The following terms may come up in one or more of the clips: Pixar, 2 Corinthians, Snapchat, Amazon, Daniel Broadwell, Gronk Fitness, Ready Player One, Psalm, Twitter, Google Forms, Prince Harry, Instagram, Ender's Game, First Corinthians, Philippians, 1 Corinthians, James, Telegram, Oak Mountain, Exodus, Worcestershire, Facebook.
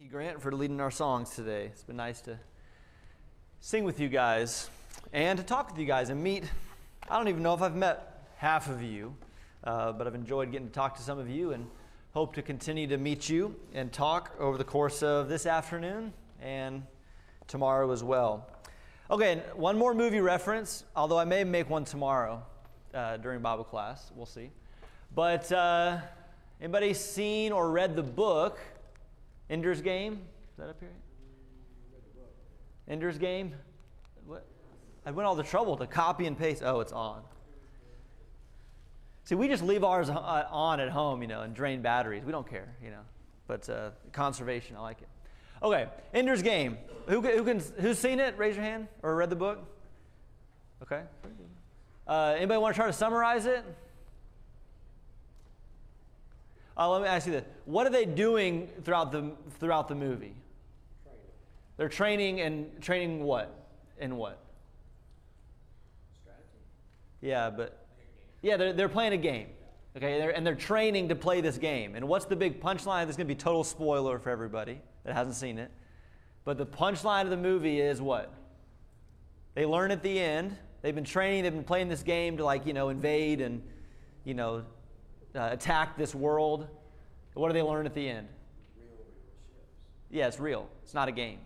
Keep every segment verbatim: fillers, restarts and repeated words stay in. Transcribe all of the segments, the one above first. Thank you, Grant, for leading our songs today. It's been nice to sing with you guys and to talk with you guys and meet. I don't even know if I've met half of you, uh, but I've enjoyed getting to talk to some of you and hope to continue to meet you and talk over the course of this afternoon and tomorrow as well. Okay, and one more movie reference, although I may make one tomorrow uh, during Bible class. We'll see. But uh, anybody seen or read the book Ender's Game? Is that up here? Ender's Game? What? I went all the trouble to copy and paste. Oh, it's on. See, we just leave ours on at home, you know, and drain batteries. We don't care, you know. But uh, conservation, I like it. Okay, Ender's Game. Who, who can, who's seen it? Raise your hand or read the book. Okay. Uh, anybody want to try to summarize it? Uh, let me ask you this. What are they doing throughout the throughout the movie? Training. They're training and training what? And what? Strategy. Yeah, but yeah, they're they're playing a game. Okay, they're, and they're training to play this game. And what's the big punchline? That's gonna be total spoiler for everybody that hasn't seen it. But the punchline of the movie is what? They learn at the end. They've been training, they've been playing this game to, like, you know, invade and, you know, Uh, attack this world. What do they learn at the end? Real relationships. Yeah, it's real. It's not a game.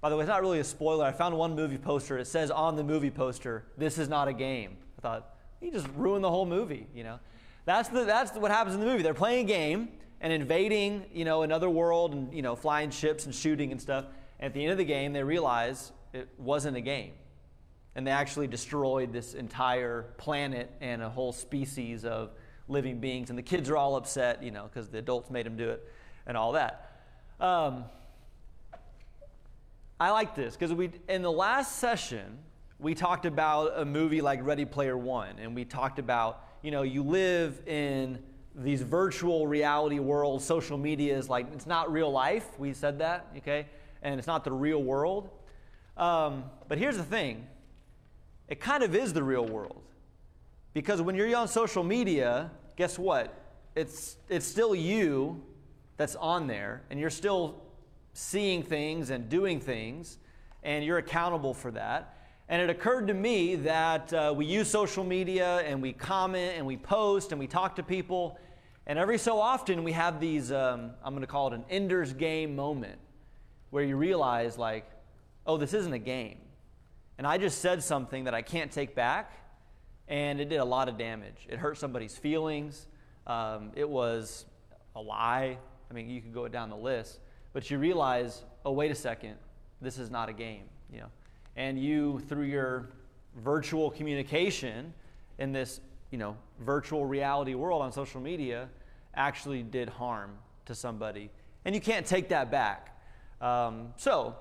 By the way, it's not really a spoiler. I found one movie poster. It says on the movie poster, "This is not a game." I thought, you just ruined the whole movie. You know, that's the that's what happens in the movie. They're playing a game and invading, you know, another world and, you know, flying ships and shooting and stuff. And at the end of the game, they realize it wasn't a game, and they actually destroyed this entire planet and a whole species of living beings, and the kids are all upset, you know, because the adults made them do it and all that. Um, I like this because we in the last session, we talked about a movie like Ready Player One, and we talked about, you know, you live in these virtual reality worlds. Social media is like, it's not real life. We said that, okay? And it's not the real world. Um, but here's the thing. It kind of is the real world. Because when you're on social media, guess what? It's it's still you that's on there, and you're still seeing things and doing things, and you're accountable for that. And it occurred to me that uh, we use social media, and we comment, and we post, and we talk to people, and every so often we have these, um, I'm going to call it an Ender's Game moment, where you realize, like, oh, this isn't a game. And I just said something that I can't take back. And it did a lot of damage. It hurt somebody's feelings. Um, it was a lie. I mean, you could go down the list. But you realize, oh, wait a second, this is not a game, you know. And you, through your virtual communication in this, you know, virtual reality world on social media, actually did harm to somebody. And you can't take that back. Um, so,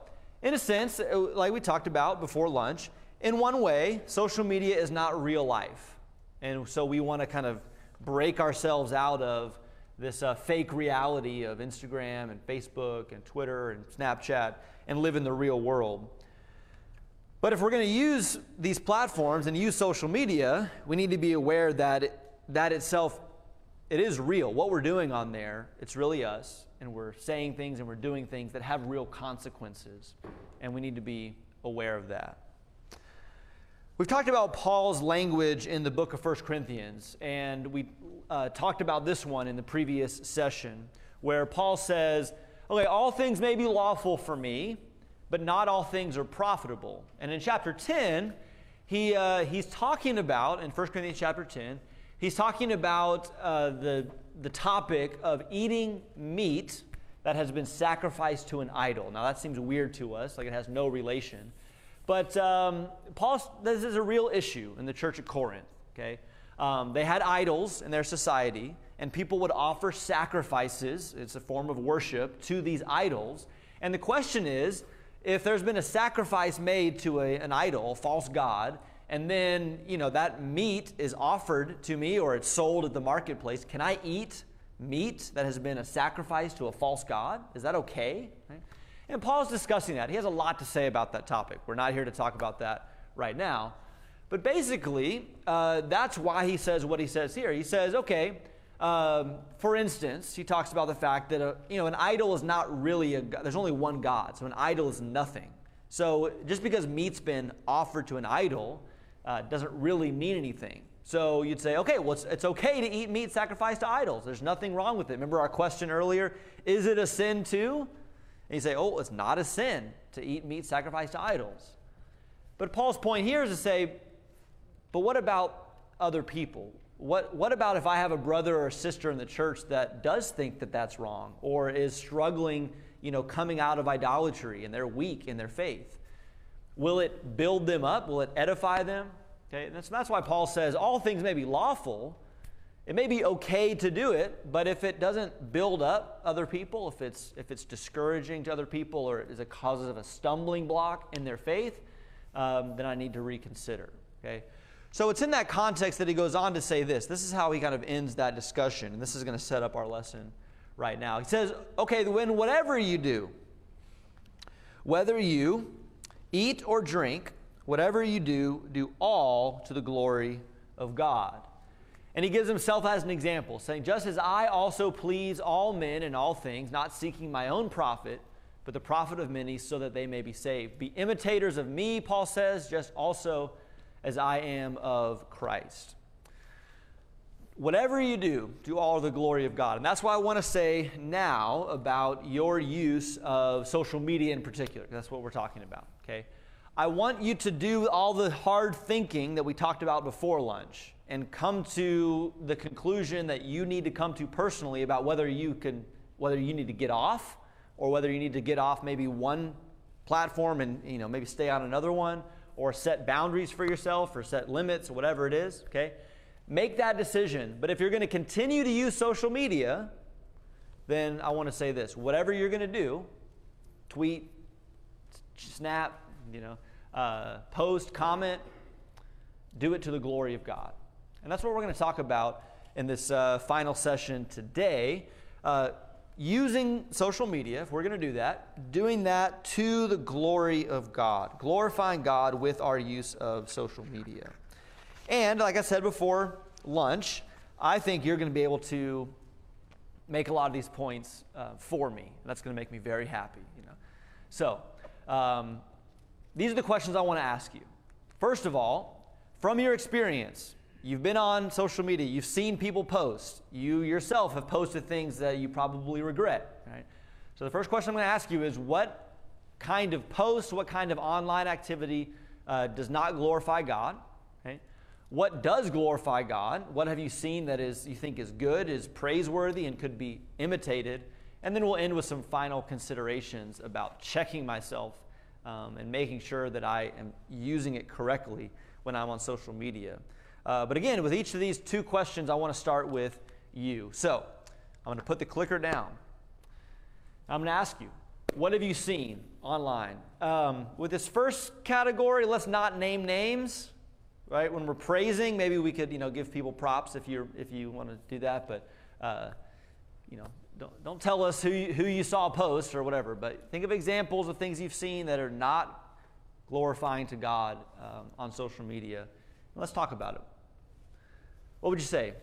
in a sense, like we talked about before lunch, in one way, social media is not real life. And so we want to kind of break ourselves out of this uh, fake reality of Instagram and Facebook and Twitter and Snapchat and live in the real world. But if we're going to use these platforms and use social media, we need to be aware that it, that itself, it is real. What we're doing on there, it's really us. And we're saying things and we're doing things that have real consequences. And we need to be aware of that. We've talked about Paul's language in the book of First Corinthians, and we uh, talked about this one in the previous session, where Paul says, okay, all things may be lawful for me, but not all things are profitable. And in chapter ten, he uh, he's talking about, in First Corinthians chapter ten, he's talking about uh, the, the topic of eating meat that has been sacrificed to an idol. Now that seems weird to us, like it has no relation. But um, Paul, this is a real issue in the church at Corinth, okay? Um, they had idols in their society, and people would offer sacrifices, it's a form of worship, to these idols. And the question is, if there's been a sacrifice made to a, an idol, a false god, and then, you know, that meat is offered to me or it's sold at the marketplace, can I eat meat that has been a sacrifice to a false god? Is that okay? Okay. And Paul's discussing that. He has a lot to say about that topic. We're not here to talk about that right now. But basically, uh, that's why he says what he says here. He says, okay, Um, for instance, he talks about the fact that a, you know an idol is not really a god. There's only one God, so an idol is nothing. So just because meat's been offered to an idol uh, doesn't really mean anything. So you'd say, okay, well, it's, it's okay to eat meat sacrificed to idols. There's nothing wrong with it. Remember our question earlier, is it a sin too? And you say, oh, it's not a sin to eat meat sacrificed to idols. But Paul's point here is to say, but what about other people? What, what about if I have a brother or a sister in the church that does think that that's wrong or is struggling, you know, coming out of idolatry and they're weak in their faith? Will it build them up? Will it edify them? Okay, and that's, that's why Paul says all things may be lawful. It may be okay to do it, but if it doesn't build up other people, if it's, if it's discouraging to other people or is a cause of a stumbling block in their faith, um, then I need to reconsider. Okay. So it's in that context that he goes on to say this. This is how he kind of ends that discussion, and this is going to set up our lesson right now. He says, okay, when whatever you do, whether you eat or drink, whatever you do, do all to the glory of God. And he gives himself as an example, saying, just as I also please all men in all things, not seeking my own profit, but the profit of many so that they may be saved. Be imitators of me, Paul says, just also as I am of Christ. Whatever you do, do all the glory of God. And that's why I want to say now about your use of social media in particular. That's what we're talking about, okay? I want you to do all the hard thinking that we talked about before lunch and come to the conclusion that you need to come to personally about whether you can, whether you need to get off or whether you need to get off maybe one platform and, you know, maybe stay on another one, or set boundaries for yourself, or set limits, or whatever it is, okay? Make that decision. But if you're going to continue to use social media, then I want to say this. Whatever you're going to do, tweet, snap, you know, uh, post, comment, do it to the glory of God. And that's what we're going to talk about in this uh, final session today. Uh, Using social media, if we're going to do that, doing that to the glory of God, glorifying God with our use of social media. And like I said before lunch, I think you're going to be able to make a lot of these points uh, for me. That's going to make me very happy. You know, so um, these are the questions I want to ask you. First of all, from your experience, you've been on social media. You've seen people post. You yourself have posted things that you probably regret. Right? So the first question I'm going to ask you is, what kind of post, what kind of online activity uh, does not glorify God? Okay? What does glorify God? What have you seen that is you think is good, is praiseworthy, and could be imitated? And then we'll end with some final considerations about checking myself um, and making sure that I am using it correctly when I'm on social media. Uh, but again, with each of these two questions, I want to start with you. So I'm going to put the clicker down. I'm going to ask you, what have you seen online? Um, with this first category, let's not name names, right? When we're praising, maybe we could, you know, give people props if you if you want to do that. But uh, you know, don't don't tell us who you, who you saw post or whatever. But think of examples of things you've seen that are not glorifying to God um, on social media. Let's talk about it. What would you say?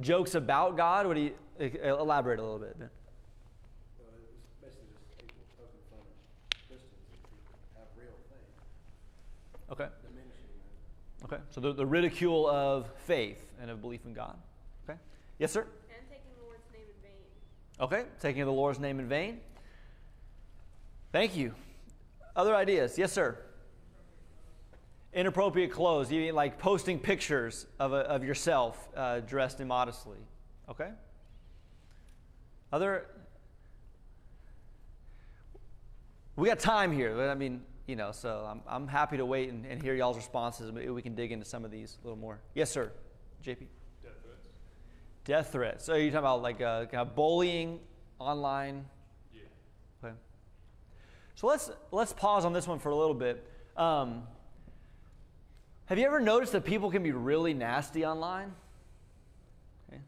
Jokes about God? What do you uh, elaborate a little bit? No, it's basically just people poking fun at Christians who have real faith. Okay. Diminishing that. Okay. So the, the ridicule of faith and of belief in God. Okay. Yes, sir. And taking the Lord's name in vain. Okay. Taking the Lord's name in vain. Thank you. Other ideas? Yes, sir. Inappropriate clothes. You mean like posting pictures of, a, of yourself uh, dressed immodestly. Okay. Other. We got time here. I mean, you know, so I'm, I'm happy to wait and, and hear y'all's responses. Maybe we can dig into some of these a little more. Yes, sir. J P. Death threats. Death threats. So you're talking about like uh, kind of bullying online. So let's let's pause on this one for a little bit. Um, have you ever noticed that people can be really nasty online? Okay.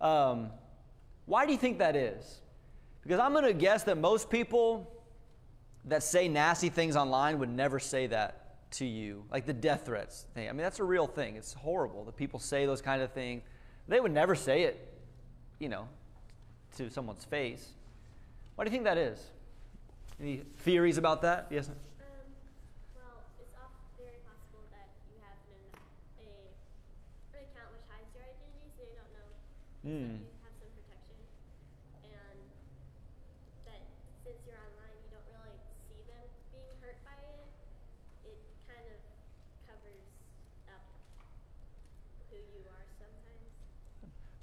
Um, why do you think that is? Because I'm going to guess that most people that say nasty things online would never say that to you, like the death threats thing. I mean, that's a real thing. It's horrible that people say those kind of things. They would never say it, you know, to someone's face. Why do you think that is? Any theories about that? Yes? Um, well, it's very possible that you have an, a, an account which hides your identity, so you don't know. Mm. So you have some protection. And that since you're online, you don't really see them being hurt by it. It kind of covers up who you are sometimes.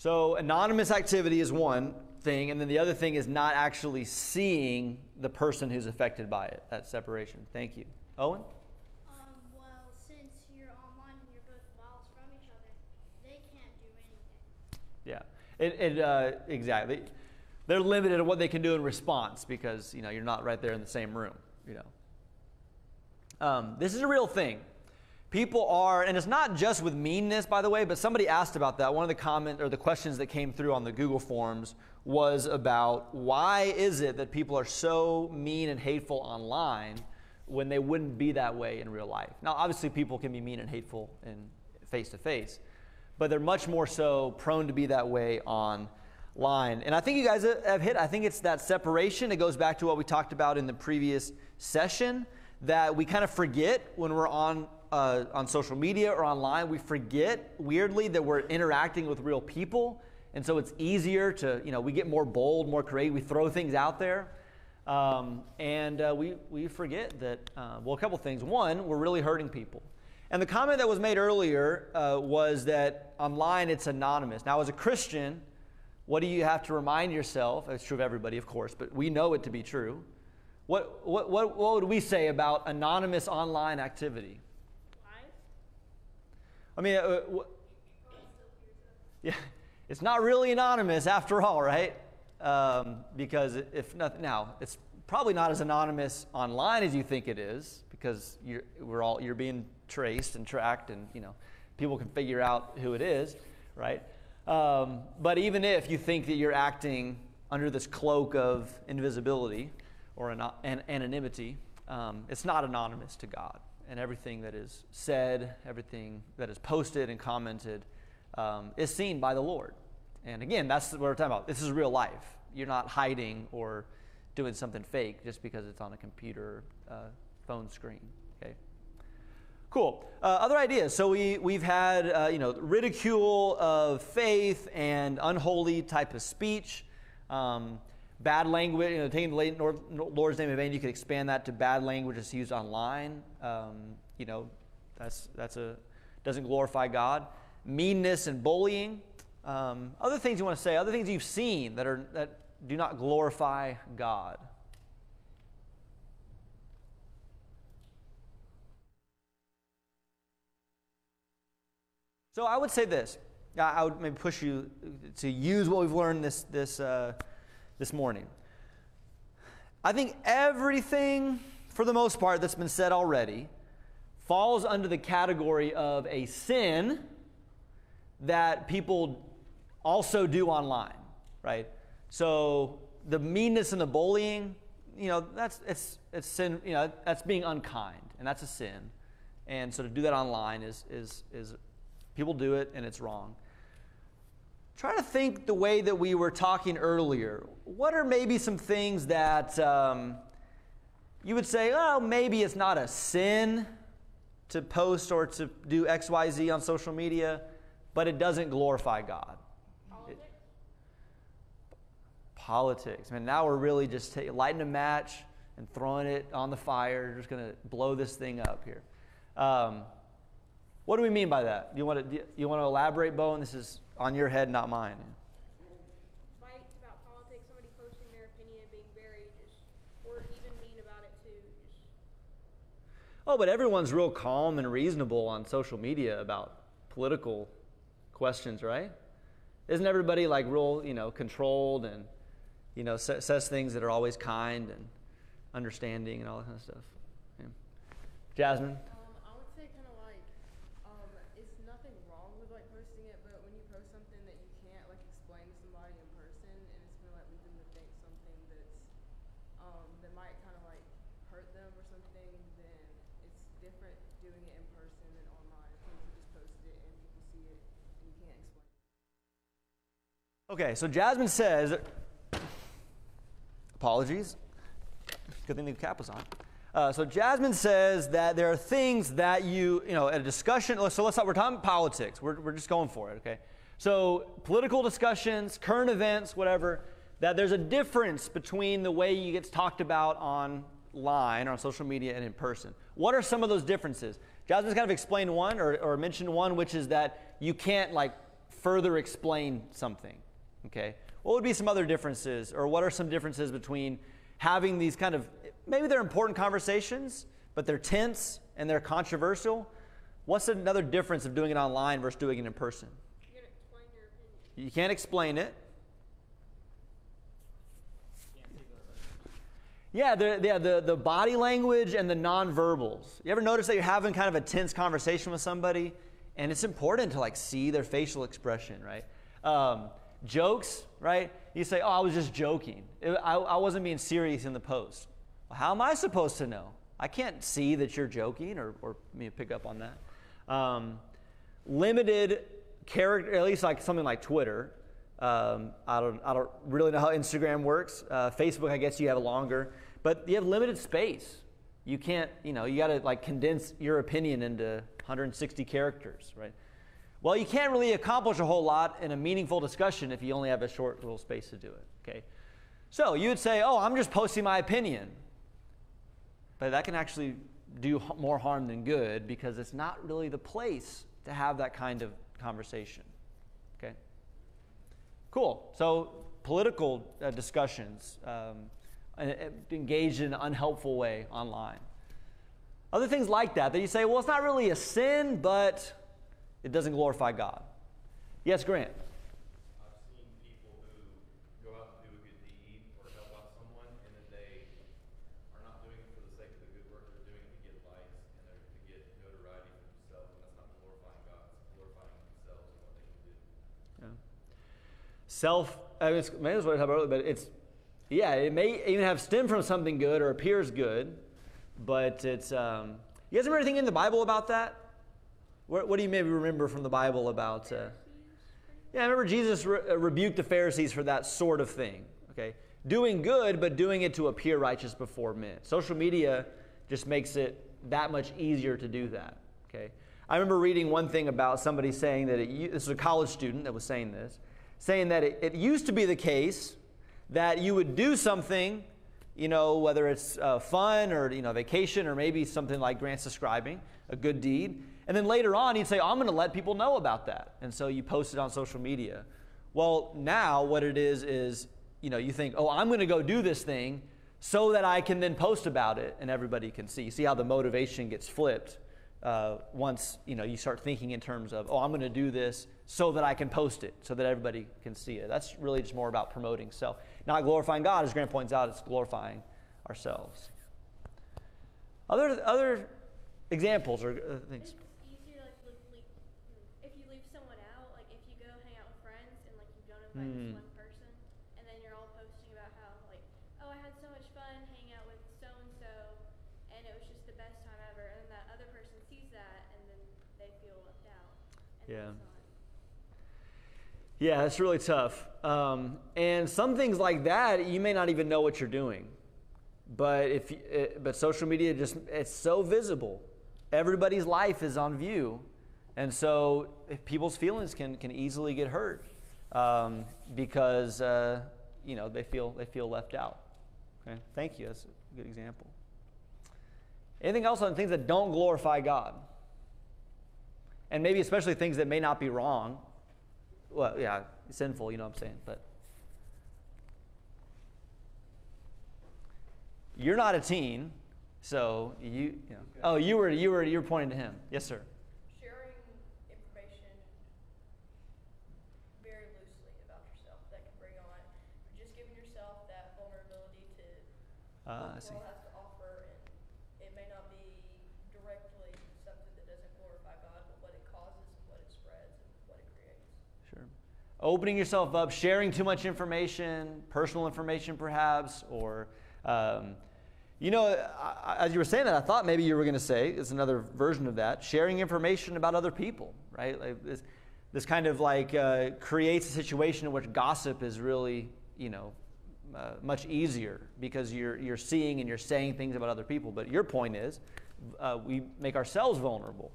So anonymous activity is one thing, and then the other thing is not actually seeing the person who's affected by it, that separation. Thank you. Owen? Um, well, since you're online and you're both miles from each other, they can't do anything. Yeah, it, it, uh, exactly. They're limited to what they can do in response because, you know, you're not right there in the same room, you know. Um, this is a real thing. People are, and it's not just with meanness, by the way, but somebody asked about that. One of the comment or the questions that came through on the Google Forms was about why is it that people are so mean and hateful online when they wouldn't be that way in real life? Now, obviously, people can be mean and hateful in face-to-face, but they're much more so prone to be that way online. And I think you guys have hit, I think it's that separation. It goes back to what we talked about in the previous session, that we kind of forget when we're on Uh, on social media or online, we forget weirdly that we're interacting with real people, and so it's easier to, you know, we get more bold, more creative, we throw things out there, um, and uh, we we forget that. Uh, well, a couple things. One, we're really hurting people, and the comment that was made earlier uh, was that online it's anonymous. Now, as a Christian, what do you have to remind yourself? It's true of everybody, of course, but we know it to be true. What what what what would we say about anonymous online activity? I mean, uh, w- yeah, it's not really anonymous after all, right? Um, because if nothing, now it's probably not as anonymous online as you think it is, because you're we're all you're being traced and tracked, and you know, people can figure out who it is, right? Um, but even if you think that you're acting under this cloak of invisibility or an, an, anonymity, um, it's not anonymous to God. And everything that is said, everything that is posted and commented um, is seen by the Lord. And again, that's what we're talking about. This is real life. You're not hiding or doing something fake just because it's on a computer uh, phone screen. Okay, cool. Uh, other ideas. So we, we've had uh, you know, ridicule of faith and unholy type of speech. Um, Bad language, you know, taking the Lord's name in vain, you could expand that to bad language that's used online. Um, you know, that's that's a doesn't glorify God. Meanness and bullying. Um, other things you want to say, other things you've seen that are that do not glorify God. So I would say this. I would maybe push you to use what we've learned this this. Uh, This morning. I think everything, for the most part, that's been said already falls under the category of a sin that people also do online, right? So the meanness and the bullying, you know, that's it's it's sin, you know, that's being unkind, and that's a sin. And so to do that online is is is people do it and it's wrong. Try to think the way that we were talking earlier. What are maybe some things that um, you would say, oh, maybe it's not a sin to post or to do X, Y, Z on social media, but it doesn't glorify God? Politics. It, politics. I mean, now we're really just t- lighting a match and throwing it on the fire. We're just going to blow this thing up here. Um, what do we mean by that? You want to you want to elaborate, Bo? And this is on your head, not mine. Fight about politics, somebody posting their opinion and being very just, or even mean about it too. Just. Oh, but everyone's real calm and reasonable on social media about political questions, right? Isn't everybody like real, you know, controlled and, you know, sa- says things that are always kind and understanding and all that kind of stuff? Yeah. Jasmine? different doing it in person and online? You just post it and people see it and you can't explain it. Okay, so Jasmine says, apologies, good thing the cap was on. Uh, so Jasmine says that there are things that you, you know, at a discussion, so let's not, we're talking politics. We're, we're just going for it, okay? So political discussions, current events, whatever, that there's a difference between the way it gets talked about online or on social media and in person. What are some of those differences? Jasmine's kind of explained one or, or mentioned one, which is that you can't, like, further explain something, okay? What would be some other differences, or what are some differences between having these kind of, maybe they're important conversations, but they're tense and they're controversial? What's another difference of doing it online versus doing it in person? You can't explain your opinion. You can't explain it. Yeah, the, yeah, the, the body language and the nonverbals. You ever notice that you're having kind of a tense conversation with somebody, and it's important to, like, see their facial expression, right? Um, jokes, right? You say, oh, I was just joking. It, I, I wasn't being serious in the post. Well, how am I supposed to know? I can't see that you're joking or, or you know, pick up on that. Um, limited character, at least like something like Twitter. Um, I don't, I don't really know how Instagram works. Uh, Facebook, I guess you have a longer, but you have limited space. You can't, you know, you got to like condense your opinion into one hundred sixty characters, right? Well, you can't really accomplish a whole lot in a meaningful discussion if you only have a short little space to do it, okay? So you would say, oh, I'm just posting my opinion. But that can actually do more harm than good because it's not really the place to have that kind of conversation, okay? Cool. So political uh, discussions um, engaged in an unhelpful way online. Other things like that that you say, well, it's not really a sin, but it doesn't glorify God. Yes, Grant? I've seen people who go out and do a good deed or help out someone, and then they are not doing it for the sake of the good work. They're doing it to get likes and they're to get notoriety for themselves. And that's not glorifying God. It's glorifying themselves and what they can do. Yeah. Self, I mean, maybe that's what I talked about earlier, but it's, yeah, it may even have stemmed from something good or appears good, but it's, um, you guys remember anything in the Bible about that? What, what do you maybe remember from the Bible about, uh, yeah, I remember Jesus re rebuked the Pharisees for that sort of thing, okay? Doing good, but doing it to appear righteous before men. Social media just makes it that much easier to do that, okay? I remember reading one thing about somebody saying that, it, this was a college student that was saying this, saying that it, it used to be the case that you would do something, you know, whether it's uh, fun or, you know, vacation or maybe something like Grant's describing, a good deed. And then later on, he'd say, oh, I'm going to let people know about that. And so you post it on social media. Well, now what it is is, you know, you think, oh, I'm going to go do this thing so that I can then post about it and everybody can see. See how the motivation gets flipped uh, once, you know, you start thinking in terms of, oh, I'm going to do this so that I can post it, so that everybody can see it. That's really just more about promoting self. Not glorifying God, as Grant points out, it's glorifying ourselves. Other other examples or uh, things? It's easier, like, leave, leave, if you leave someone out, like, if you go hang out with friends and, like, you don't invite mm. this one person, and then you're all posting about how, like, oh, I had so much fun hanging out with so-and-so, and it was just the best time ever, and that other person sees that, and then they feel left out. And yeah. Yeah, it's really tough. Um, and some things like that, you may not even know what you're doing. But if it, but social media just, it's so visible. Everybody's life is on view. And so if people's feelings can, can easily get hurt um, because, uh, you know, they feel, they feel left out. Okay, thank you. That's a good example. Anything else on things that don't glorify God? And maybe especially things that may not be wrong. Well, yeah, sinful, you know what I'm saying, but you're not a teen, so you, you know. Okay. Oh, you were, you were, you were pointing to him. Yes, sir. Sharing information very loosely about yourself that can bring on, just giving yourself that vulnerability to uh, what the world has to offer, and it may not be directly something that doesn't glorify God, but what it causes and what it spreads and what it creates. Sure. Opening yourself up, sharing too much information, personal information perhaps, or um, You know, I, as you were saying that, I thought maybe you were going to say, it's another version of that, sharing information about other people, right? Like this, this kind of like uh, creates a situation in which gossip is really, you know, uh, much easier because you're you're seeing and you're saying things about other people. But your point is, uh, we make ourselves vulnerable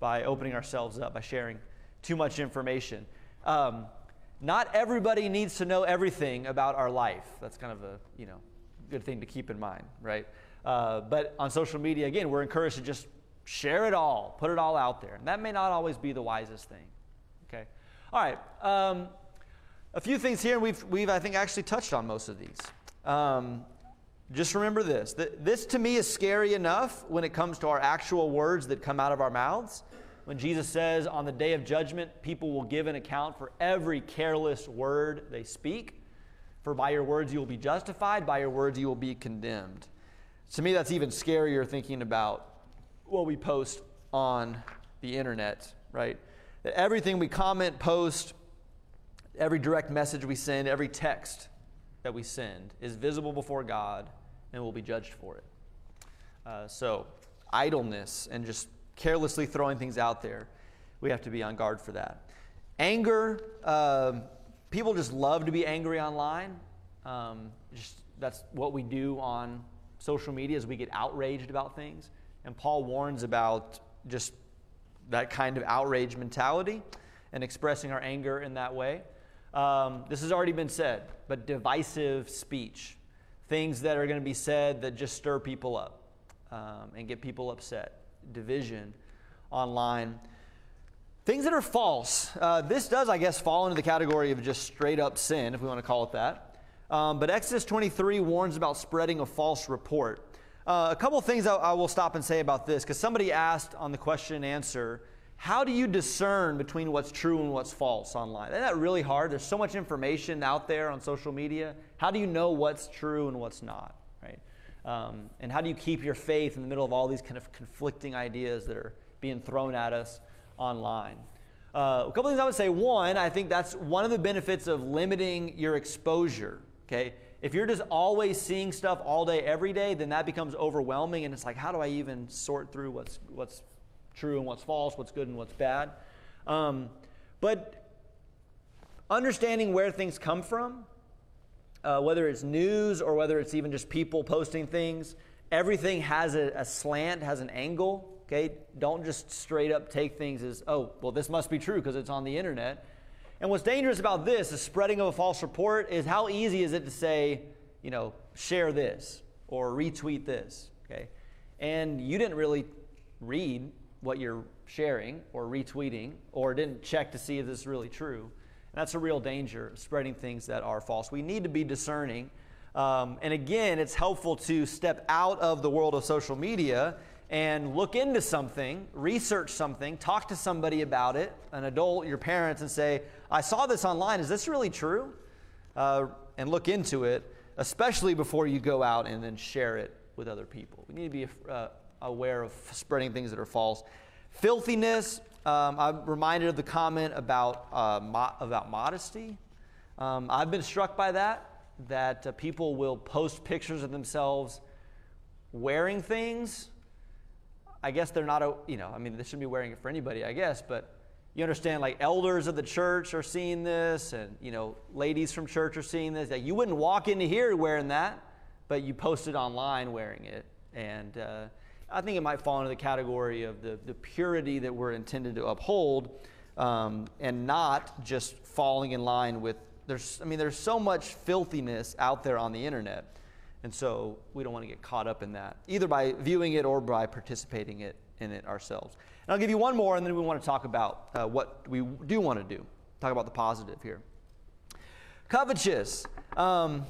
by opening ourselves up, by sharing too much information. Um, not everybody needs to know everything about our life. That's kind of a, you know, good thing to keep in mind, right? Uh, but on social media, again, we're encouraged to just share it all, put it all out there. And that may not always be the wisest thing, okay? All right, um, a few things here, and we've, we've, I think, actually touched on most of these. Um, just remember this. Th- this, to me, is scary enough when it comes to our actual words that come out of our mouths. When Jesus says, on the day of judgment, people will give an account for every careless word they speak. For by your words you will be justified, by your words you will be condemned. To me, that's even scarier thinking about what we post on the internet, right? That everything we comment, post, every direct message we send, every text that we send is visible before God and will be judged for it. Uh, so idleness and just carelessly throwing things out there, we have to be on guard for that. Anger, uh, people just love to be angry online. Um, just, that's what we do on social media, is we get outraged about things. And Paul warns about just that kind of outrage mentality and expressing our anger in that way. Um, this has already been said, but divisive speech, things that are going to be said that just stir people up um, and get people upset. Division online. Things that are false. Uh, this does, I guess, fall into the category of just straight-up sin, if we want to call it that. Um, but Exodus twenty-three warns about spreading a false report. Uh, a couple things I, I will stop and say about this, because somebody asked on the question and answer, how do you discern between what's true and what's false online? Isn't that really hard? There's so much information out there on social media. How do you know what's true and what's not? Um, and how do you keep your faith in the middle of all these kind of conflicting ideas that are being thrown at us online? Uh, a couple things I would say. One, I think that's one of the benefits of limiting your exposure, okay? If you're just always seeing stuff all day, every day, then that becomes overwhelming, and it's like, how do I even sort through what's what's true and what's false, what's good and what's bad? Um, but understanding where things come from, Uh, whether it's news or whether it's even just people posting things, everything has a, a slant, has an angle, okay? Don't just straight up take things as, oh, well, this must be true because it's on the internet. And what's dangerous about this is spreading of a false report is how easy is it to say, you know, share this or retweet this, okay? And you didn't really read what you're sharing or retweeting or didn't check to see if this is really true. That's a real danger, spreading things that are false. We need to be discerning. Um, and again, it's helpful to step out of the world of social media and look into something, research something, talk to somebody about it, an adult, your parents, and say, I saw this online. Is this really true? Uh, and look into it, especially before you go out and then share it with other people. We need to be uh, aware of spreading things that are false. Filthiness. Um, I'm reminded of the comment about uh, mo- about modesty. Um, I've been struck by that, that uh, people will post pictures of themselves wearing things. I guess they're not, a, you know, I mean, they shouldn't be wearing it for anybody, I guess, but you understand, like, elders of the church are seeing this, and, you know, ladies from church are seeing this. Like, you wouldn't walk into here wearing that, but you posted online wearing it, and uh I think it might fall into the category of the, the purity that we're intended to uphold, um, and not just falling in line with, there's, I mean, there's so much filthiness out there on the internet. And so we don't want to get caught up in that, either by viewing it or by participating it in it ourselves. And I'll give you one more, and then we want to talk about uh, what we do want to do. Talk about the positive here. Covetous. Um,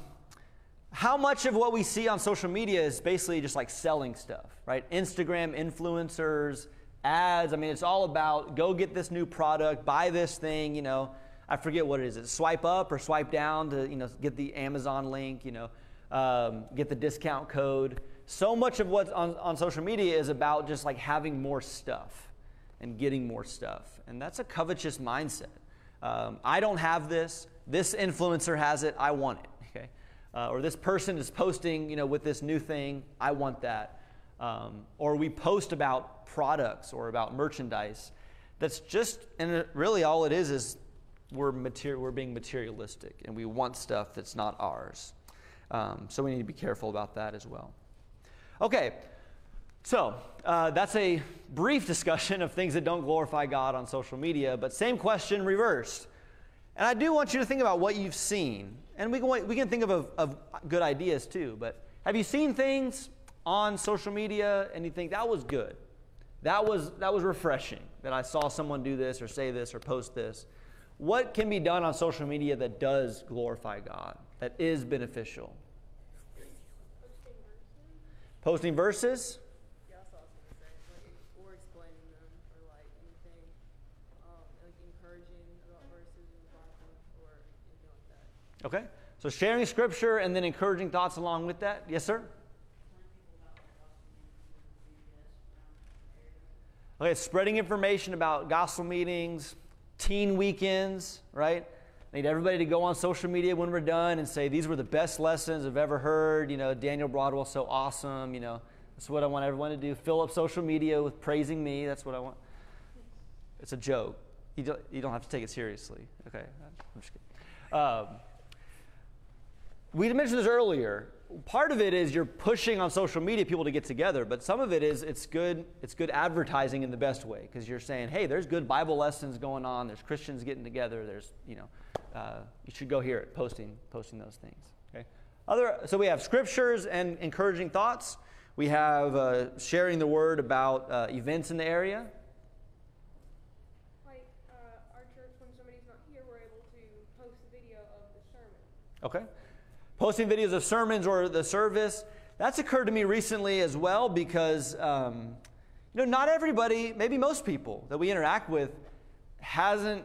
How much of what we see on social media is basically just like selling stuff, right? Instagram influencers, ads. I mean, it's all about go get this new product, buy this thing, you know. I forget what it is. It's swipe up or swipe down to, you know, get the Amazon link, you know, um, get the discount code. So much of what's on, on social media is about just like having more stuff and getting more stuff. And that's a covetous mindset. Um, I don't have this. This influencer has it. I want it. uh, or this person is posting, you know, with this new thing, I want that. Um, or we post about products or about merchandise. That's just, and really all it is is we're material, we're being materialistic, and we want stuff that's not ours. Um, so we need to be careful about that as well. Okay, so uh, that's a brief discussion of things that don't glorify God on social media, but same question reversed. And I do want you to think about what you've seen. And we can, we can think of, of, of good ideas too, but have you seen things on social media and you think, that was good? That was, that was refreshing, that I saw someone do this or say this or post this. What can be done on social media that does glorify God, that is beneficial? Posting verses? Yeah, that's what I was going to say. Like, or explaining them, or like anything, um, like encouraging about verses in the Bible, or anything like that. Okay. So sharing scripture and then encouraging thoughts along with that. Yes, sir? Okay, spreading information about gospel meetings, teen weekends, right? I need everybody to go on social media when we're done and say, these were the best lessons I've ever heard. You know, Daniel Broadwell, so awesome. You know, that's what I want everyone to do. Fill up social media with praising me. That's what I want. It's a joke. You don't, you don't have to take it seriously. Okay, I'm just kidding. Um, we mentioned this earlier. Part of it is you're pushing on social media people to get together, but some of it is it's good, it's good advertising in the best way, because you're saying, hey, there's good Bible lessons going on, there's Christians getting together, there's, you know, uh, you should go hear it, posting, posting those things. Okay. Other, so we have scriptures and encouraging thoughts. We have uh, sharing the word about uh, events in the area. Like uh, our church, when somebody's not here, we're able to post a video of the sermon. Okay. Posting videos of sermons or the service. That's occurred to me recently as well, because um, you know, not everybody, maybe most people that we interact with hasn't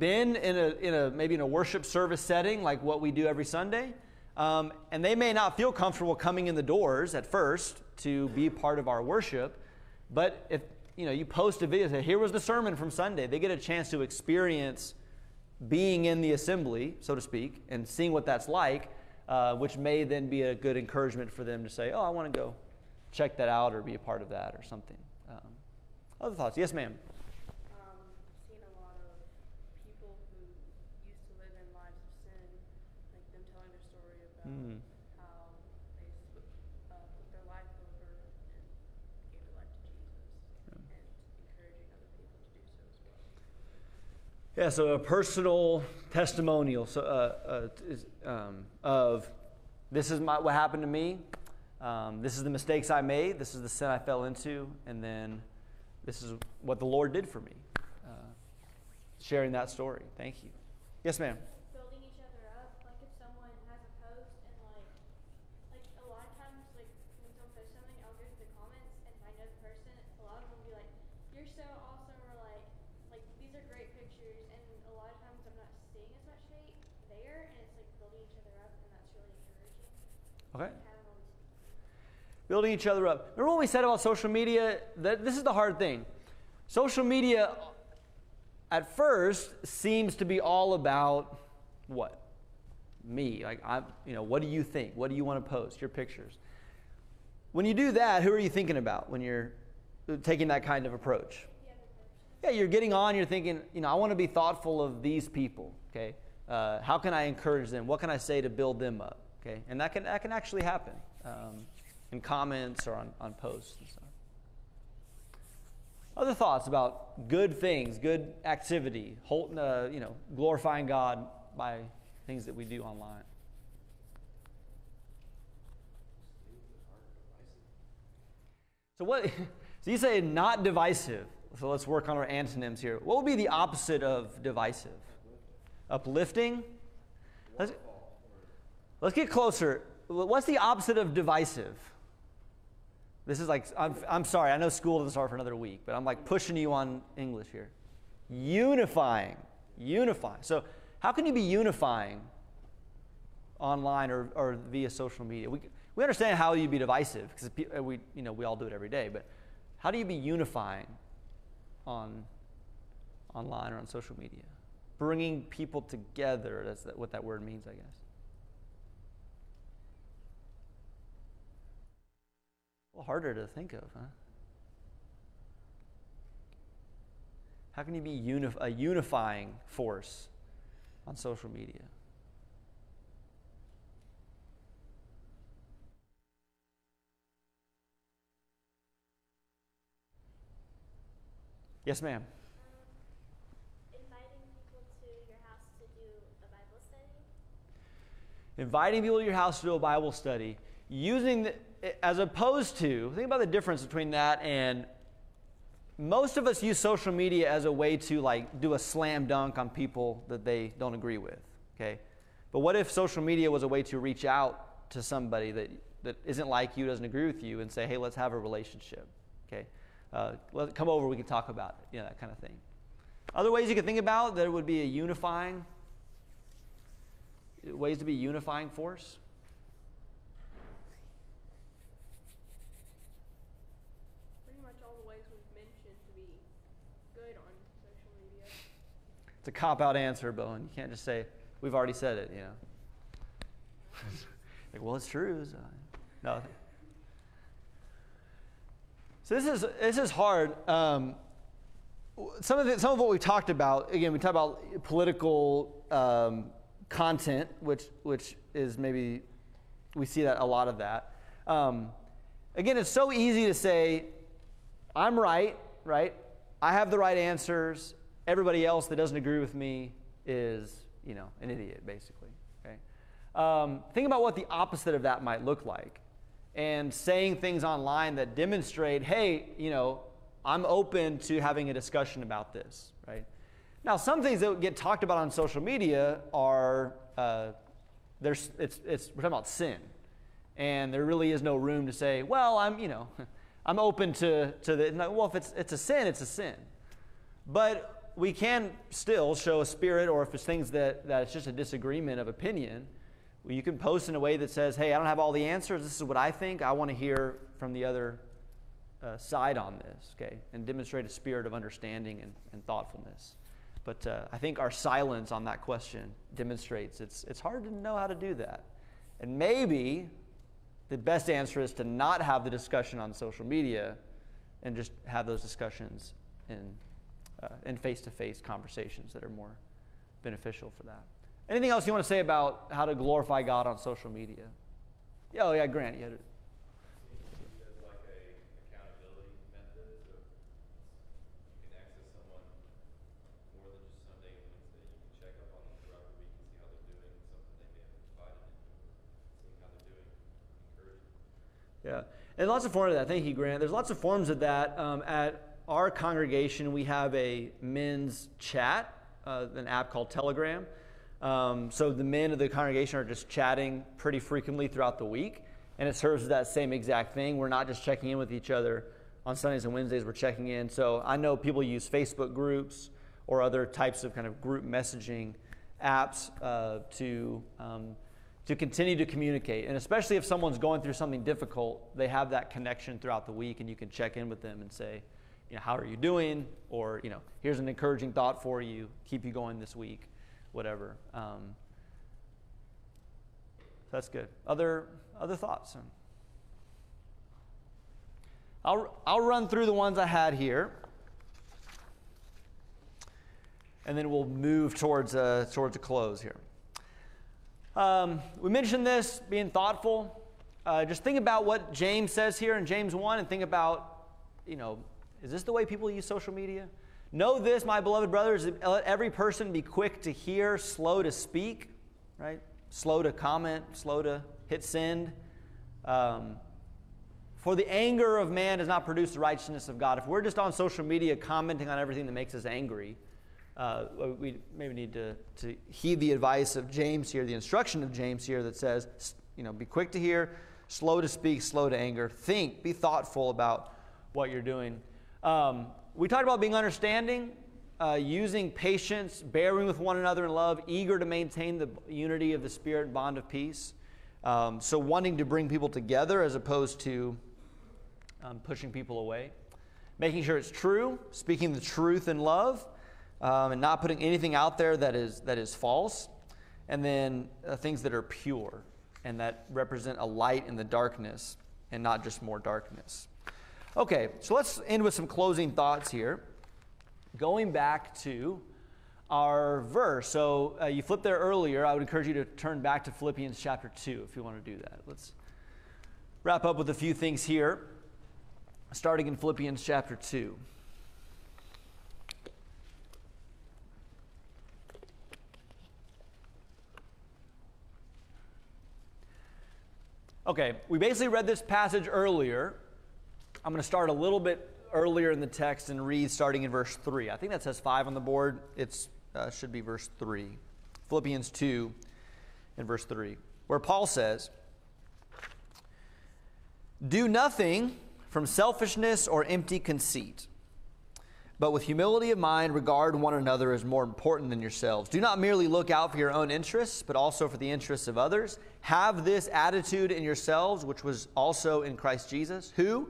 been in a, in a maybe in a worship service setting like what we do every Sunday. Um, and they may not feel comfortable coming in the doors at first to be part of our worship. But if you know, you post a video and say, here was the sermon from Sunday, they get a chance to experience being in the assembly, so to speak, and seeing what that's like. Uh, which may then be a good encouragement for them to say, oh, I want to go check that out or be a part of that or something. Um, other thoughts? Yes, ma'am. Um, I've seen a lot of people who used to live in lives of sin, like them telling their story about mm. how they uh, put their life over and gave their life to Jesus, yeah. And encouraging other people to do so as well. Yeah, so a personal testimonial so, uh, uh, is, um, of this is my, what happened to me, um, this is the mistakes I made, this is the sin I fell into, and then this is what the Lord did for me. Uh, sharing that story. Thank you. Yes, ma'am. Building each other up, like if someone has a post and like, like a lot of times like when someone posts something, I'll go to the comments and if I know the person, a lot of them will be like, you're so awesome, or like, like these are great pictures, and a lot of times I'm not seeing as much hate there, and it's like building each other up, and that's really encouraging. Okay. Building each other up. Remember what we said about social media? That this is the hard thing. Social media at first seems to be all about what? Me. Like, I, you know, what do you think? What do you want to post? Your pictures. When you do that, who are you thinking about when you're taking that kind of approach? Yeah, you're getting on, you're thinking, you know, I want to be thoughtful of these people, okay? Uh, how can I encourage them? What can I say to build them up, okay? And that can, that can actually happen um, in comments or on, on posts and stuff. Other thoughts about good things, good activity, whole, uh, you know, glorifying God by things that we do online. So what, so you say not divisive. So let's work on our antonyms here. What would be the opposite of divisive? Uplifting? Let's, let's get closer. What's the opposite of divisive? This is like, I'm, I'm sorry, I know school doesn't start for another week, but I'm like pushing you on English here. Unifying. Unifying. So how can you be unifying online or, or via social media? We, we understand how you'd be divisive, because we, you know, we all do it every day, but how do you be unifying on online or on social media? Bringing people together, that's what that word means, I guess. A little harder to think of, huh? How can you be uni- a unifying force on social media? Yes, ma'am. Um, inviting people to your house to do a Bible study. Inviting people to your house to do a Bible study. Using, the, as opposed to, think about the difference between that and most of us use social media as a way to like do a slam dunk on people that they don't agree with, okay? But what if social media was a way to reach out to somebody that, that isn't like you, doesn't agree with you, and say, hey, let's have a relationship, okay? Uh, come over, we can talk about it, you know, that kind of thing. Other ways you could think about that would be a unifying, ways to be a unifying force. Pretty much all the ways we've mentioned to be good on social media. It's a cop-out answer, Bowen. You can't just say, we've already said it, you know. Like, well, it's true. So. No. So this is this is hard. Um, some of the, some of what we talked about, again, we talked about political um, content, which which is maybe we see that a lot of that. Um, again, it's so easy to say, I'm right, right? I have the right answers. Everybody else that doesn't agree with me is, you know, an idiot, basically. Okay. Um, think about what the opposite of that might look like. And saying things online that demonstrate, hey, you know, I'm open to having a discussion about this, right? Now, some things that get talked about on social media are, uh, there's, it's, it's, we're talking about sin. And there really is no room to say, well, I'm, you know, I'm open to, to the, well, if it's, it's a sin, it's a sin. But we can still show a spirit, or if it's things that, that it's just a disagreement of opinion, you can post in a way that says, hey, I don't have all the answers. This is what I think. I want to hear from the other uh, side on this, okay? And demonstrate a spirit of understanding and, and thoughtfulness. But uh, I think our silence on that question demonstrates it's, it's hard to know how to do that. And maybe the best answer is to not have the discussion on social media and just have those discussions in, uh, in face-to-face conversations that are more beneficial for that. Anything else you want to say about how to glorify God on social media? Yeah, oh yeah, Grant, you had it. Like an accountability method, so you can access someone more than just Sunday and Wednesday. You can check up on them throughout the week and see how they're doing, something they may have provided, seeing how they're doing, encouraging. Yeah, and lots of forms of that. Thank you, Grant. There's lots of forms of that. Um, at our congregation, we have a men's chat, uh, an app called Telegram. Um, so the men of the congregation are just chatting pretty frequently throughout the week, and it serves that same exact thing. We're not just checking in with each other on Sundays and Wednesdays, we're checking in. So I know people use Facebook groups or other types of kind of group messaging apps uh, to, um, to continue to communicate. And especially if someone's going through something difficult, they have that connection throughout the week, and you can check in with them and say, you know, how are you doing? Or, you know, here's an encouraging thought for you, keep you going this week. Whatever. Um, that's good. Other other thoughts? I'll I'll run through the ones I had here, and then we'll move towards a towards a close here. Um, we mentioned this being thoughtful. Uh, just think about what James says here in James one, and think about, you know, is this the way people use social media? Know this, my beloved brothers, let every person be quick to hear, slow to speak, right? Slow to comment, slow to hit send. Um, for the anger of man does not produce the righteousness of God. If we're just on social media commenting on everything that makes us angry, uh, we maybe need to, to heed the advice of James here, the instruction of James here that says, you know, be quick to hear, slow to speak, slow to anger. Think, be thoughtful about what you're doing. Um, We talked about being understanding, uh, using patience, bearing with one another in love, eager to maintain the unity of the Spirit and bond of peace. Um, so wanting to bring people together as opposed to um, pushing people away. Making sure it's true, speaking the truth in love, um, and not putting anything out there that is, that is false. And then uh, things that are pure and that represent a light in the darkness and not just more darkness. Okay, so let's end with some closing thoughts here. Going back to our verse. So uh, you flipped there earlier. I would encourage you to turn back to Philippians chapter two if you want to do that. Let's wrap up with a few things here, starting in Philippians chapter two. Okay, we basically read this passage earlier. I'm going to start a little bit earlier in the text and read starting in verse three. I think that says five on the board. It uh, should be verse three. Philippians two and verse three, where Paul says, "Do nothing from selfishness or empty conceit, but with humility of mind regard one another as more important than yourselves. Do not merely look out for your own interests, but also for the interests of others. Have this attitude in yourselves, which was also in Christ Jesus, who,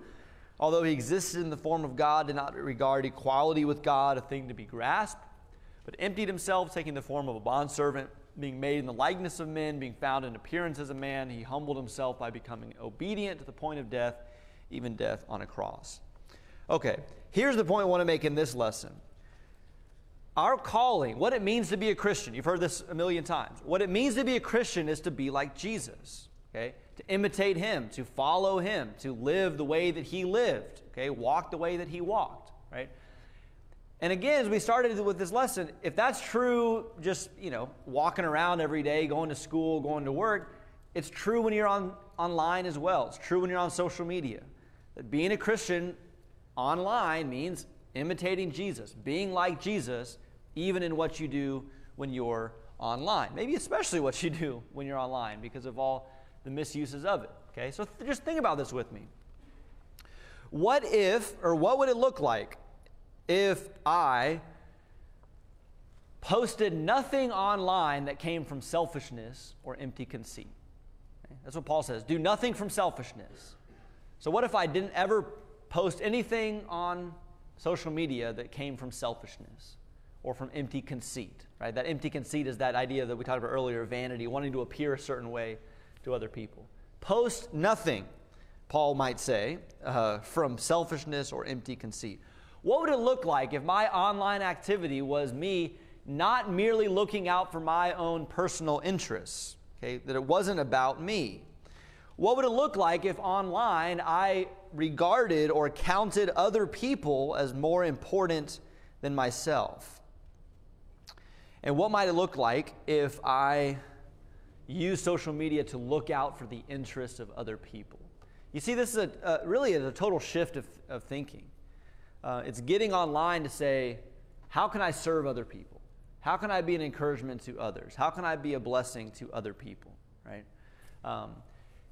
although he existed in the form of God, did not regard equality with God a thing to be grasped, but emptied himself, taking the form of a bondservant, being made in the likeness of men, being found in appearance as a man. He humbled himself by becoming obedient to the point of death, even death on a cross." Okay, here's the point I want to make in this lesson. Our calling, what it means to be a Christian, you've heard this a million times. What it means to be a Christian is to be like Jesus, okay? To imitate him, to follow him, to live the way that he lived, okay? Walk the way that he walked, right? And again, as we started with this lesson, if that's true just, you know, walking around every day, going to school, going to work, it's true when you're on online as well. It's true when you're on social media. That being a Christian online means imitating Jesus, being like Jesus, even in what you do when you're online. Maybe especially what you do when you're online because of all the misuses of it. Okay, so th- just think about this with me. What if, or what would it look like if I posted nothing online that came from selfishness or empty conceit? Okay? That's what Paul says. Do nothing from selfishness. So what if I didn't ever post anything on social media that came from selfishness or from empty conceit, right? That empty conceit is that idea that we talked about earlier, vanity, wanting to appear a certain way to other people. Post nothing, Paul might say, uh, from selfishness or empty conceit. What would it look like if my online activity was me not merely looking out for my own personal interests, okay? That it wasn't about me. What would it look like if online I regarded or counted other people as more important than myself? And what might it look like if I use social media to look out for the interests of other people? You see, this is a, a, really a total shift of, of thinking. Uh, it's getting online to say, how can I serve other people? How can I be an encouragement to others? How can I be a blessing to other people, right? Um,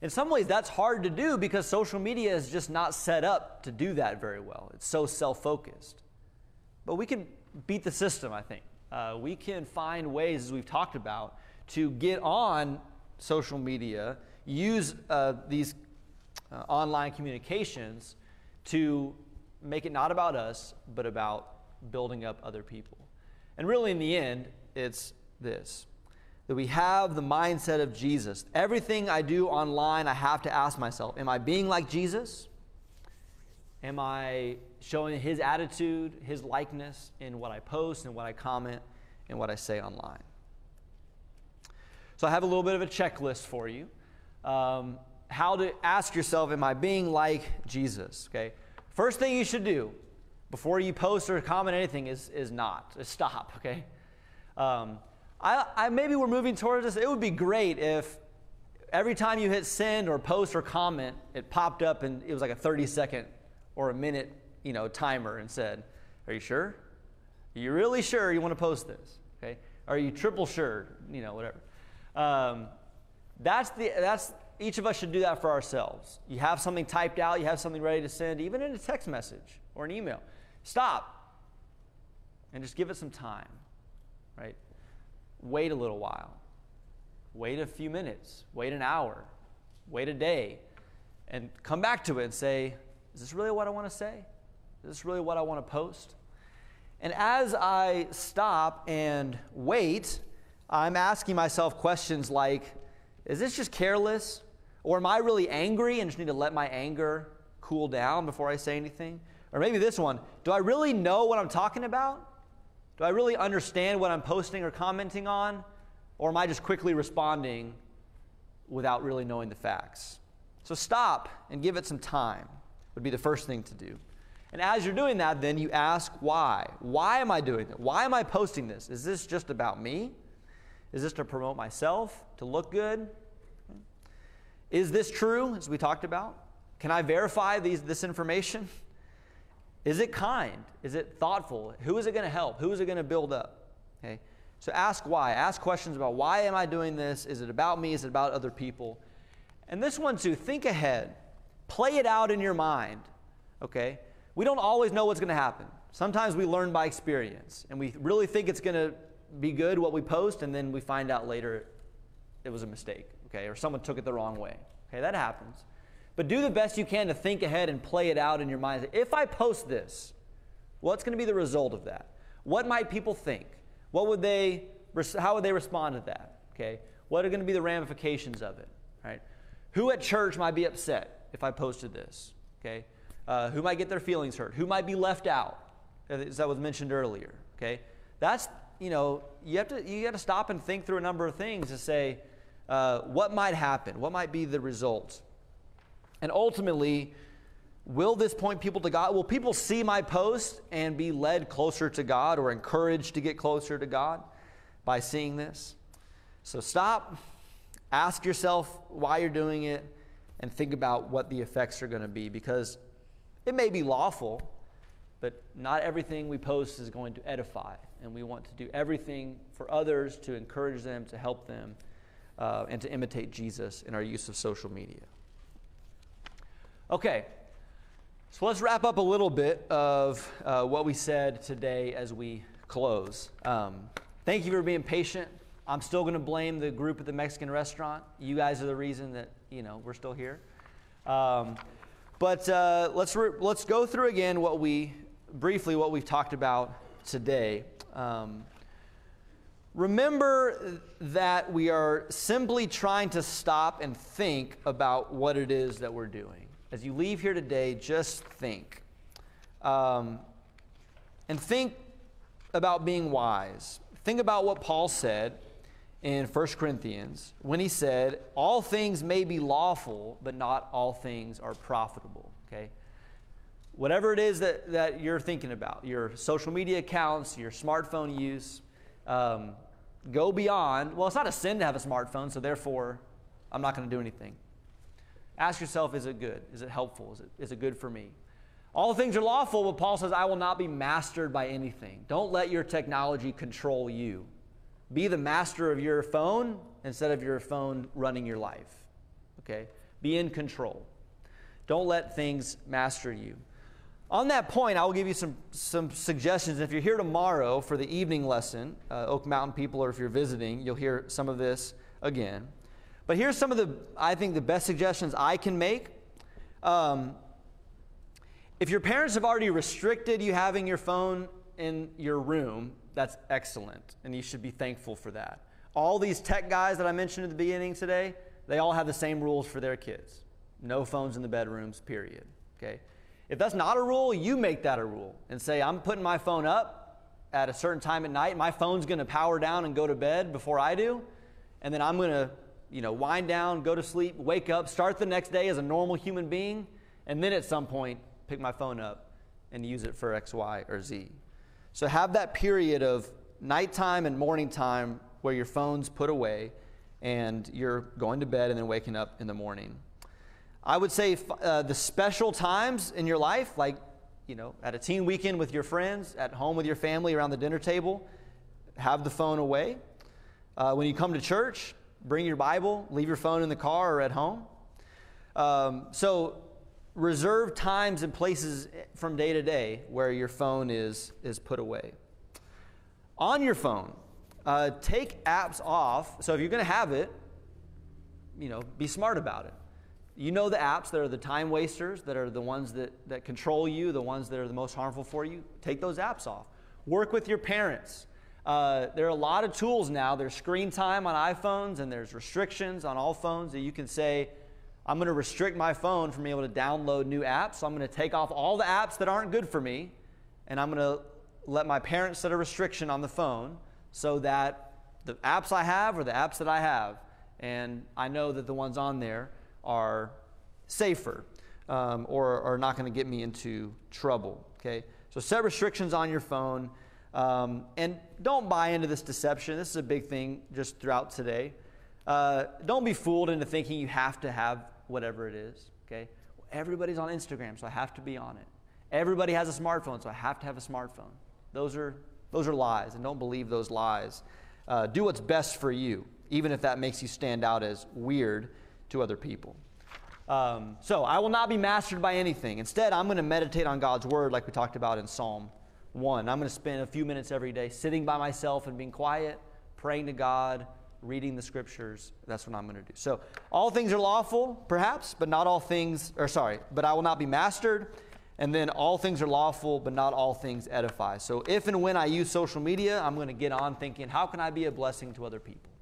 In some ways, that's hard to do because social media is just not set up to do that very well. It's so self-focused. But we can beat the system, I think. Uh, we can find ways, as we've talked about, to get on social media, use uh, these uh, online communications to make it not about us, but about building up other people. And really, in the end, it's this. That we have the mindset of Jesus. Everything I do online, I have to ask myself, am I being like Jesus? Am I showing his attitude, his likeness in what I post and what I comment and what I say online? So I have a little bit of a checklist for you. Um, how to ask yourself, am I being like Jesus? Okay. First thing you should do before you post or comment anything is, is not, is stop, okay? Um, I, I, maybe we're moving towards this. It would be great if every time you hit send or post or comment, it popped up and it was like a thirty second or a minute, you know, timer and said, are you sure? Are you really sure you want to post this? Okay. Are you triple sure? You know, whatever. Um, that's the, that's, each of us should do that for ourselves. You have something typed out, you have something ready to send, even in a text message or an email. Stop and just give it some time, right? Wait a little while, wait a few minutes, wait an hour, wait a day, and come back to it and say, is this really what I want to say? Is this really what I want to post? And as I stop and wait, I'm asking myself questions like, is this just careless? Or am I really angry and just need to let my anger cool down before I say anything? Or maybe this one, do I really know what I'm talking about? Do I really understand what I'm posting or commenting on? Or am I just quickly responding without really knowing the facts? So stop and give it some time would be the first thing to do. And as you're doing that, then you ask why. Why am I doing it? Why am I posting this? Is this just about me? Is this to promote myself, to look good? Is this true, as we talked about? Can I verify these, this information? Is it kind? Is it thoughtful? Who is it going to help? Who is it going to build up? Okay. So ask why. Ask questions about why am I doing this? Is it about me? Is it about other people? And this one too, think ahead. Play it out in your mind. Okay? We don't always know what's going to happen. Sometimes we learn by experience, and we really think it's going to be good what we post, and then we find out later it was a mistake, okay, or someone took it the wrong way. Okay, that happens. But do the best you can to think ahead and play it out in your mind. If I post this, what's going to be the result of that? What might people think? What would they, how would they respond to that? Okay, what are going to be the ramifications of it? Right? Who at church might be upset if I posted this? Okay. Uh, who might get their feelings hurt? Who might be left out? As that was mentioned earlier. Okay, that's you know you have to you got to stop and think through a number of things to say uh, what might happen, what might be the result, and ultimately, will this point people to God? Will people see my post and be led closer to God or encouraged to get closer to God by seeing this? So stop, ask yourself why you're doing it, and think about what the effects are going to be, because it may be lawful, but not everything we post is going to edify, and we want to do everything for others to encourage them, to help them, uh, and to imitate Jesus in our use of social media. Okay, so let's wrap up a little bit of uh, what we said today as we close. Um, thank you for being patient. I'm still going to blame the group at the Mexican restaurant. You guys are the reason that, you know, we're still here. Um, But uh, let's, re let's go through again what we, briefly what we've talked about today. Um, remember that we are simply trying to stop and think about what it is that we're doing. As you leave here today, just think. Um, and think about being wise. Think about what Paul said in First Corinthians, when he said, all things may be lawful, but not all things are profitable, okay? Whatever it is that, that you're thinking about, your social media accounts, your smartphone use, um, go beyond. Well, it's not a sin to have a smartphone, so therefore, I'm not going to do anything. Ask yourself, is it good? Is it helpful? Is it, is it good for me? All things are lawful, but Paul says, I will not be mastered by anything. Don't let your technology control you. Be the master of your phone instead of your phone running your life, okay? Be in control. Don't let things master you. On that point, I will give you some, some suggestions. If you're here tomorrow for the evening lesson, uh, Oak Mountain people, or if you're visiting, you'll hear some of this again. But here's some of the, I think, the best suggestions I can make. Um, if your parents have already restricted you having your phone in your room, that's excellent, and you should be thankful for that. All these tech guys that I mentioned at the beginning today, they all have the same rules for their kids. No phones in the bedrooms, period. Okay? If that's not a rule, you make that a rule and say, I'm putting my phone up at a certain time at night. My phone's going to power down and go to bed before I do, and then I'm going to, you know, wind down, go to sleep, wake up, start the next day as a normal human being, and then at some point pick my phone up and use it for X, Y, or Z. So have that period of nighttime and morning time where your phone's put away and you're going to bed and then waking up in the morning. I would say uh, the special times in your life, like, you know, at a teen weekend with your friends, at home with your family around the dinner table, have the phone away. Uh, when you come to church, bring your Bible, leave your phone in the car or at home. Um, so reserve times and places from day to day where your phone is, is put away. On your phone, uh, take apps off. So if you're going to have it, you know, be smart about it. You know the apps that are the time wasters, that are the ones that, that control you, the ones that are the most harmful for you. Take those apps off. Work with your parents. Uh, there are a lot of tools now. There's screen time on iPhones, and there's restrictions on all phones that you can say, I'm going to restrict my phone from being able to download new apps. So I'm going to take off all the apps that aren't good for me, and I'm going to let my parents set a restriction on the phone so that the apps I have are the apps that I have, and I know that the ones on there are safer um, or are not going to get me into trouble. Okay, so set restrictions on your phone, um, and don't buy into this deception. This is a big thing just throughout today. Uh, don't be fooled into thinking you have to have whatever it is, okay? Everybody's on Instagram, so I have to be on it. Everybody has a smartphone, so I have to have a smartphone. Those are those are lies, and don't believe those lies. Uh, do what's best for you, even if that makes you stand out as weird to other people. Um, so I will not be mastered by anything. Instead, I'm going to meditate on God's word like we talked about in Psalm one. I'm going to spend a few minutes every day sitting by myself and being quiet, praying to God, reading the scriptures. That's what I'm going to do. So all things are lawful, perhaps, but not all things, or sorry, but I will not be mastered. And then all things are lawful, but not all things edify. So if and when I use social media, I'm going to get on thinking, how can I be a blessing to other people?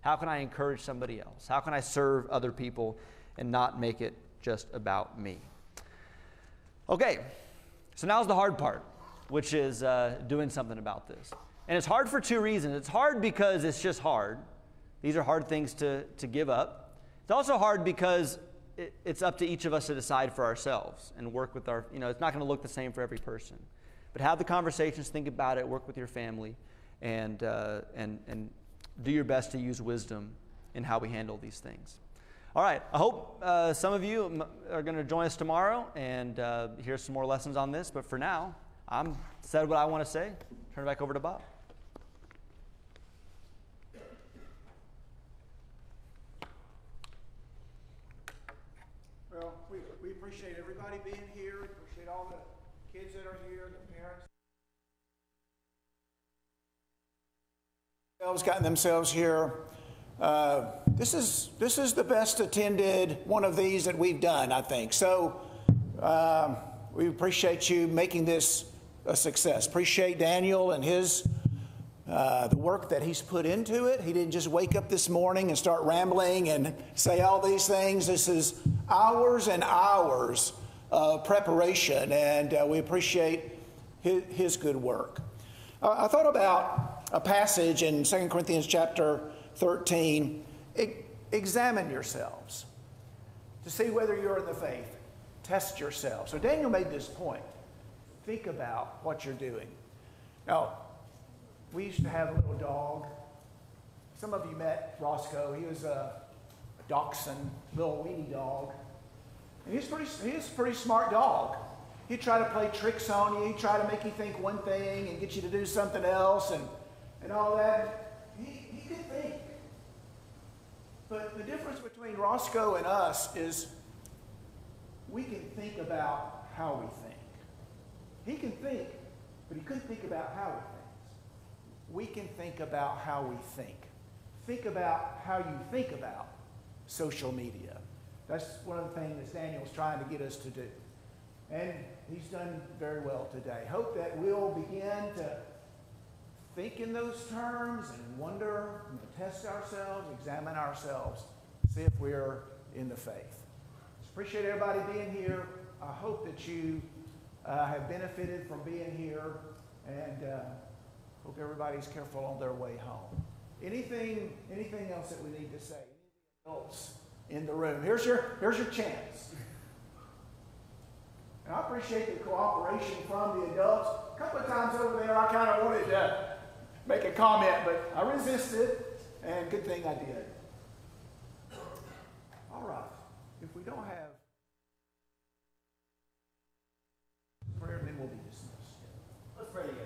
How can I encourage somebody else? How can I serve other people and not make it just about me? Okay, so now's the hard part, which is uh, doing something about this. And it's hard for two reasons. It's hard because it's just hard. These are hard things to, to give up. It's also hard because it, it's up to each of us to decide for ourselves and work with our, you know, it's not going to look the same for every person. But have the conversations, think about it, work with your family, and, uh, and, and do your best to use wisdom in how we handle these things. All right, I hope uh, some of you m- are going to join us tomorrow and uh, hear some more lessons on this. But for now, I'm said what I want to say. Turn it back over to Bob. Appreciate everybody being here. Appreciate all the kids that are here, the parents. Themselves gotten themselves here. Uh, this is this is the best attended one of these that we've done, I think. So um, we appreciate you making this a success. Appreciate Daniel and his uh, the work that he's put into it. He didn't just wake up this morning and start rambling and say all these things. This is hours and hours of preparation, and uh, we appreciate his, his good work. Uh, I thought about a passage in Second Corinthians chapter thirteen. E- examine yourselves to see whether you're in the faith. Test yourselves. So Daniel made this point. Think about what you're doing. Now, we used to have a little dog. Some of you met Roscoe. He was a dachshund, little weenie dog. And he's pretty, he's a pretty smart dog. He'd try to play tricks on you. He'd try to make you think one thing and get you to do something else and, and all that. He, he could think. But the difference between Roscoe and us is we can think about how we think. He can think, but he couldn't think about how he thinks. We can think about how we think. Think about how you think about social media. That's one of the things that Daniel's trying to get us to do. And he's done very well today. Hope that we'll begin to think in those terms and wonder, and test ourselves, examine ourselves, see if we're in the faith. Just appreciate everybody being here. I hope that you uh, have benefited from being here, and uh, hope everybody's careful on their way home. Anything, anything else that we need to say? In the room. Here's your, here's your chance. And I appreciate the cooperation from the adults. A couple of times over there I kind of wanted to make a comment, but I resisted, and good thing I did. All right. If we don't have prayer, then we'll be dismissed. Let's pray together.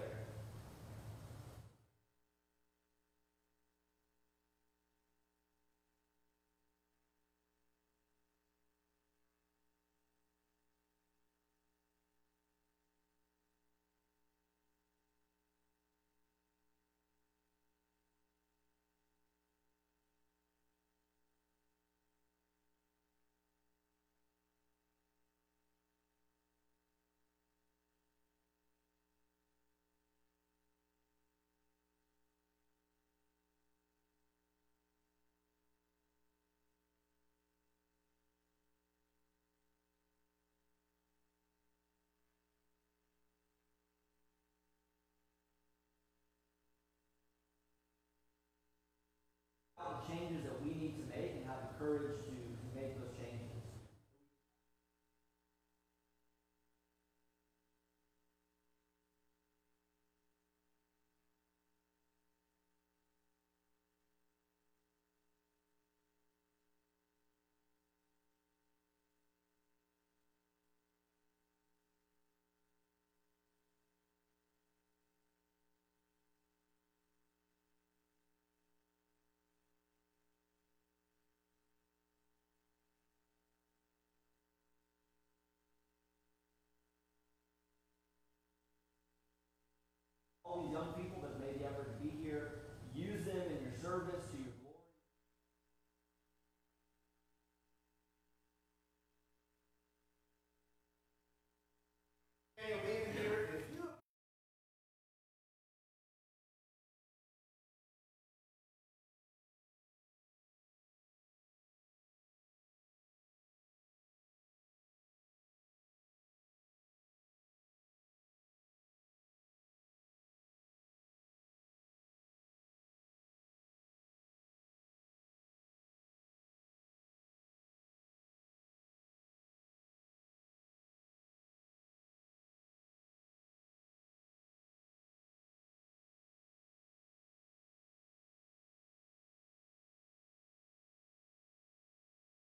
encourage you.